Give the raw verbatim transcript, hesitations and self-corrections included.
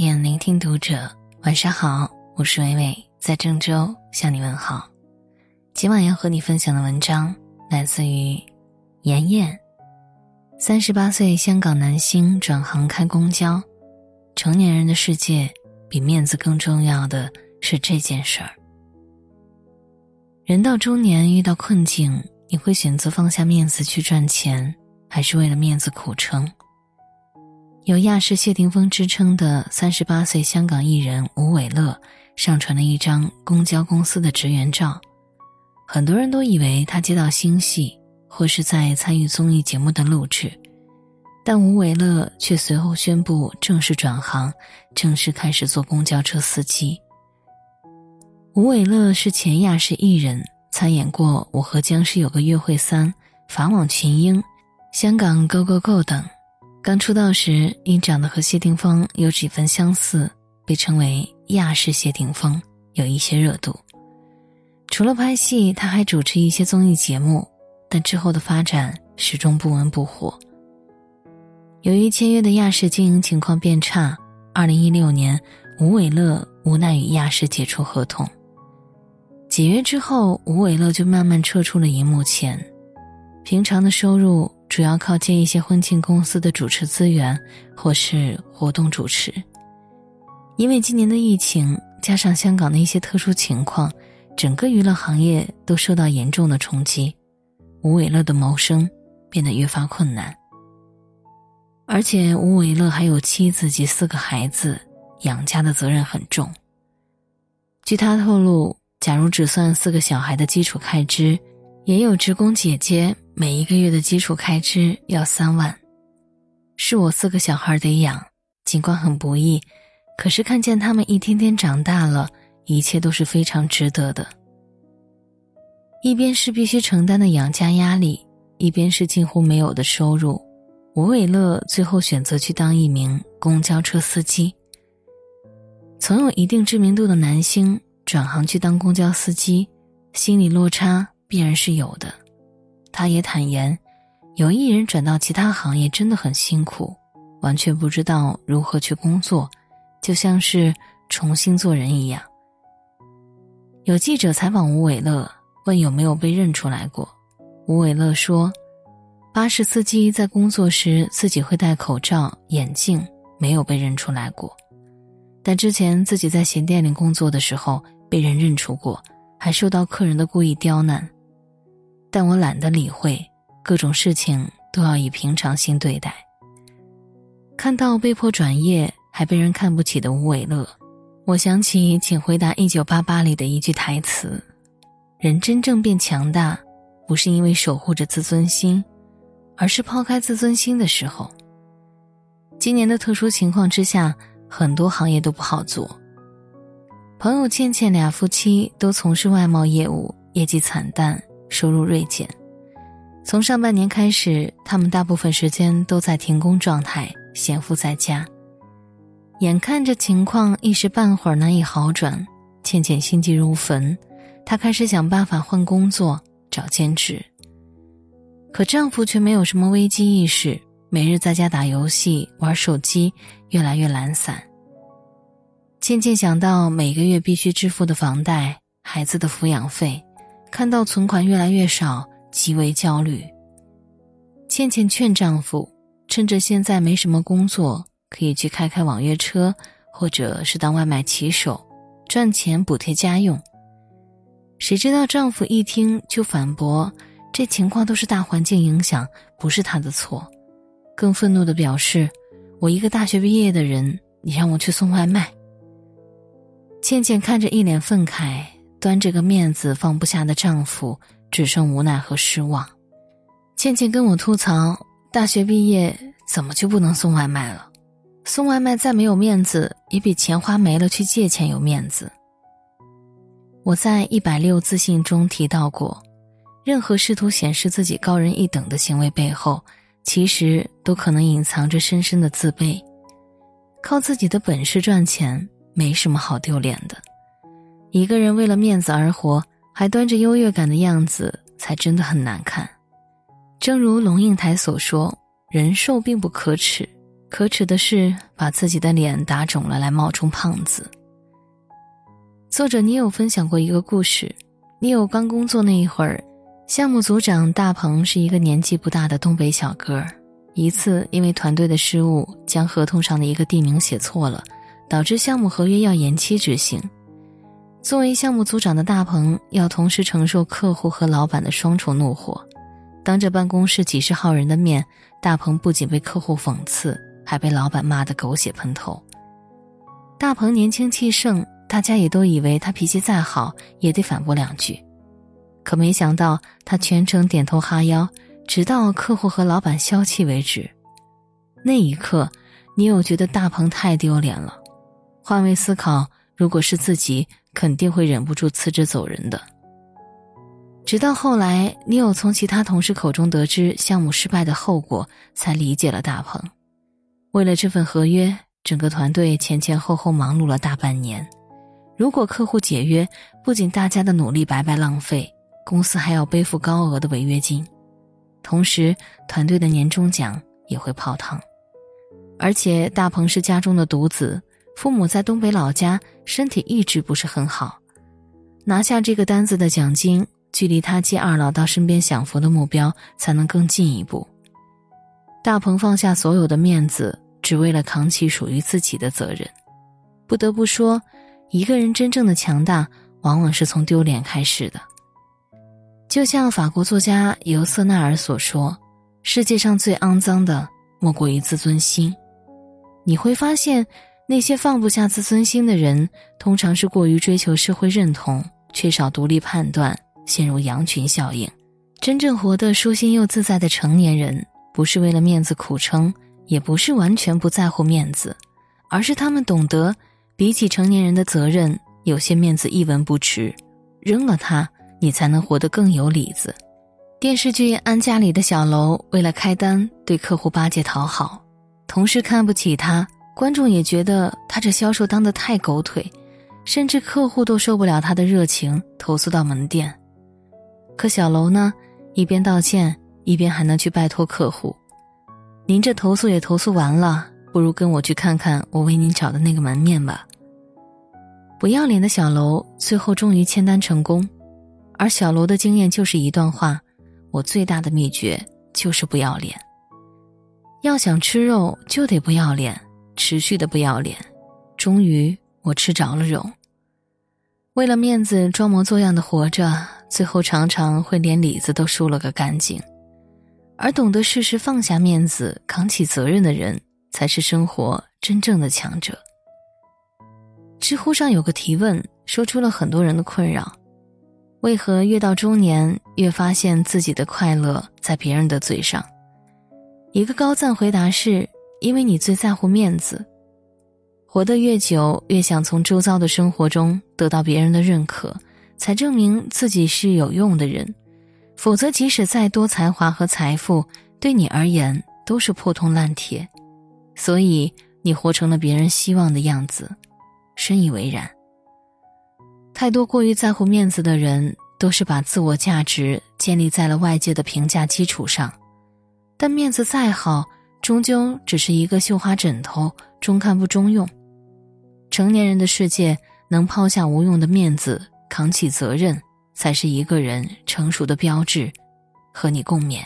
点聆听读者，晚上好，我是伟伟，在郑州向你问好。今晚要和你分享的文章来自于妍妍。三十八岁香港男星转行开公交，成年人的世界比面子更重要的是这件事儿。人到中年遇到困境，你会选择放下面子去赚钱，还是为了面子苦撑？有亚视谢霆锋之称的三十八岁香港艺人吴伟乐上传了一张公交公司的职员照，很多人都以为他接到新戏或是在参与综艺节目的录制，但吴伟乐却随后宣布正式转行，正式开始做公交车司机。吴伟乐是前亚视艺人，参演过《我和僵尸有个约会三》《法网群英》《香港 Go Go Go》 等。刚出道时，因长得和谢霆锋有几分相似，被称为亚视谢霆锋，有一些热度。除了拍戏，他还主持一些综艺节目，但之后的发展始终不温不火。由于签约的亚视经营情况变差，二零一六年吴伟乐无奈与亚视解除合同。解约之后，吴伟乐就慢慢撤出了荧幕前，平常的收入主要靠接一些婚庆公司的主持资源或是活动主持。因为今年的疫情，加上香港的一些特殊情况，整个娱乐行业都受到严重的冲击，吴伟乐的谋生变得越发困难。而且吴伟乐还有妻子及四个孩子，养家的责任很重。据他透露，假如只算四个小孩的基础开支，也有职工姐姐每一个月的基础开支要三万。是我四个小孩得养，尽管很不易，可是看见他们一天天长大了，一切都是非常值得的。一边是必须承担的养家压力，一边是近乎没有的收入，吴伟乐最后选择去当一名公交车司机。曾有一定知名度的男星转行去当公交司机，心理落差必然是有的。他也坦言，有艺人转到其他行业真的很辛苦，完全不知道如何去工作，就像是重新做人一样。有记者采访吴伟乐，问有没有被认出来过，吴伟乐说，巴士司机在工作时自己会戴口罩、眼镜，没有被认出来过。但之前自己在鞋店里工作的时候被人认出过，还受到客人的故意刁难。但我懒得理会，各种事情都要以平常心对待。看到被迫转业还被人看不起的吴伟乐，我想起《请回答一九八八》里的一句台词，人真正变强大，不是因为守护着自尊心，而是抛开自尊心的时候。今年的特殊情况之下，很多行业都不好做。朋友倩倩俩夫妻都从事外贸业务，业绩惨淡，收入锐减。从上半年开始，他们大部分时间都在停工状态，闲赋在家。眼看着情况一时半会儿难以好转，倩倩心急如焚，她开始想办法换工作，找兼职。可丈夫却没有什么危机意识，每日在家打游戏、玩手机，越来越懒散。渐渐想到每个月必须支付的房贷、孩子的抚养费，看到存款越来越少，极为焦虑。倩倩劝丈夫，趁着现在没什么工作，可以去开开网约车，或者是当外卖骑手，赚钱补贴家用。谁知道丈夫一听就反驳，这情况都是大环境影响，不是他的错。更愤怒地表示，我一个大学毕业的人，你让我去送外卖。倩倩看着一脸愤慨，端着个面子放不下的丈夫，只剩无奈和失望。倩倩跟我吐槽，大学毕业怎么就不能送外卖了？送外卖再没有面子，也比钱花没了去借钱有面子。我在一百零六自信中提到过，任何试图显示自己高人一等的行为背后，其实都可能隐藏着深深的自卑。靠自己的本事赚钱，没什么好丢脸的。一个人为了面子而活，还端着优越感的样子，才真的很难看。正如龙应台所说，人瘦并不可耻，可耻的是把自己的脸打肿了来冒充胖子。作者你有分享过一个故事，你有刚工作那一会儿，项目组长大鹏是一个年纪不大的东北小哥，一次因为团队的失误，将合同上的一个地名写错了，导致项目合约要延期执行。作为项目组长的大鹏要同时承受客户和老板的双重怒火，当着办公室几十号人的面，大鹏不仅被客户讽刺，还被老板骂得狗血喷头。大鹏年轻气盛，大家也都以为他脾气再好也得反驳两句，可没想到他全程点头哈腰，直到客户和老板消气为止。那一刻，你有觉得大鹏太丢脸了，换位思考，如果是自己肯定会忍不住辞职走人的。直到后来你有从其他同事口中得知项目失败的后果，才理解了大鹏。为了这份合约，整个团队前前后后忙碌了大半年，如果客户解约，不仅大家的努力白白浪费，公司还要背负高额的违约金，同时团队的年终奖也会泡汤。而且大鹏是家中的独子，父母在东北老家，身体一直不是很好。拿下这个单子的奖金，距离他接二老到身边享福的目标才能更进一步。大鹏放下所有的面子，只为了扛起属于自己的责任。不得不说，一个人真正的强大，往往是从丢脸开始的。就像法国作家尤瑟纳尔所说，世界上最肮脏的，莫过于自尊心。你会发现，那些放不下自尊心的人，通常是过于追求社会认同，缺少独立判断，陷入羊群效应。真正活得舒心又自在的成年人，不是为了面子苦撑，也不是完全不在乎面子，而是他们懂得，比起成年人的责任，有些面子一文不值，扔了它，你才能活得更有里子。电视剧《安家里的小楼》为了开单，对客户巴结讨好，同事看不起他，观众也觉得他这销售当得太狗腿，甚至客户都受不了他的热情，投诉到门店。可小楼呢，一边道歉，一边还能去拜托客户，您这投诉也投诉完了，不如跟我去看看我为您找的那个门面吧。不要脸的小楼最后终于签单成功，而小楼的经验就是一段话，我最大的秘诀就是不要脸。要想吃肉就得不要脸，持续的不要脸，终于我吃着了肉。为了面子装模作样的活着，最后常常会连里子都输了个干净。而懂得适时放下面子，扛起责任的人，才是生活真正的强者。知乎上有个提问，说出了很多人的困扰，为何越到中年越发现自己的快乐在别人的嘴上？一个高赞回答是，因为你最在乎面子。活得越久，越想从周遭的生活中得到别人的认可，才证明自己是有用的人，否则即使再多才华和财富，对你而言都是破铜烂铁。所以你活成了别人希望的样子，深以为然。太多过于在乎面子的人，都是把自我价值建立在了外界的评价基础上，但面子再好，终究只是一个绣花枕头，中看不中用。成年人的世界，能抛下无用的面子，扛起责任，才是一个人成熟的标志，和你共勉。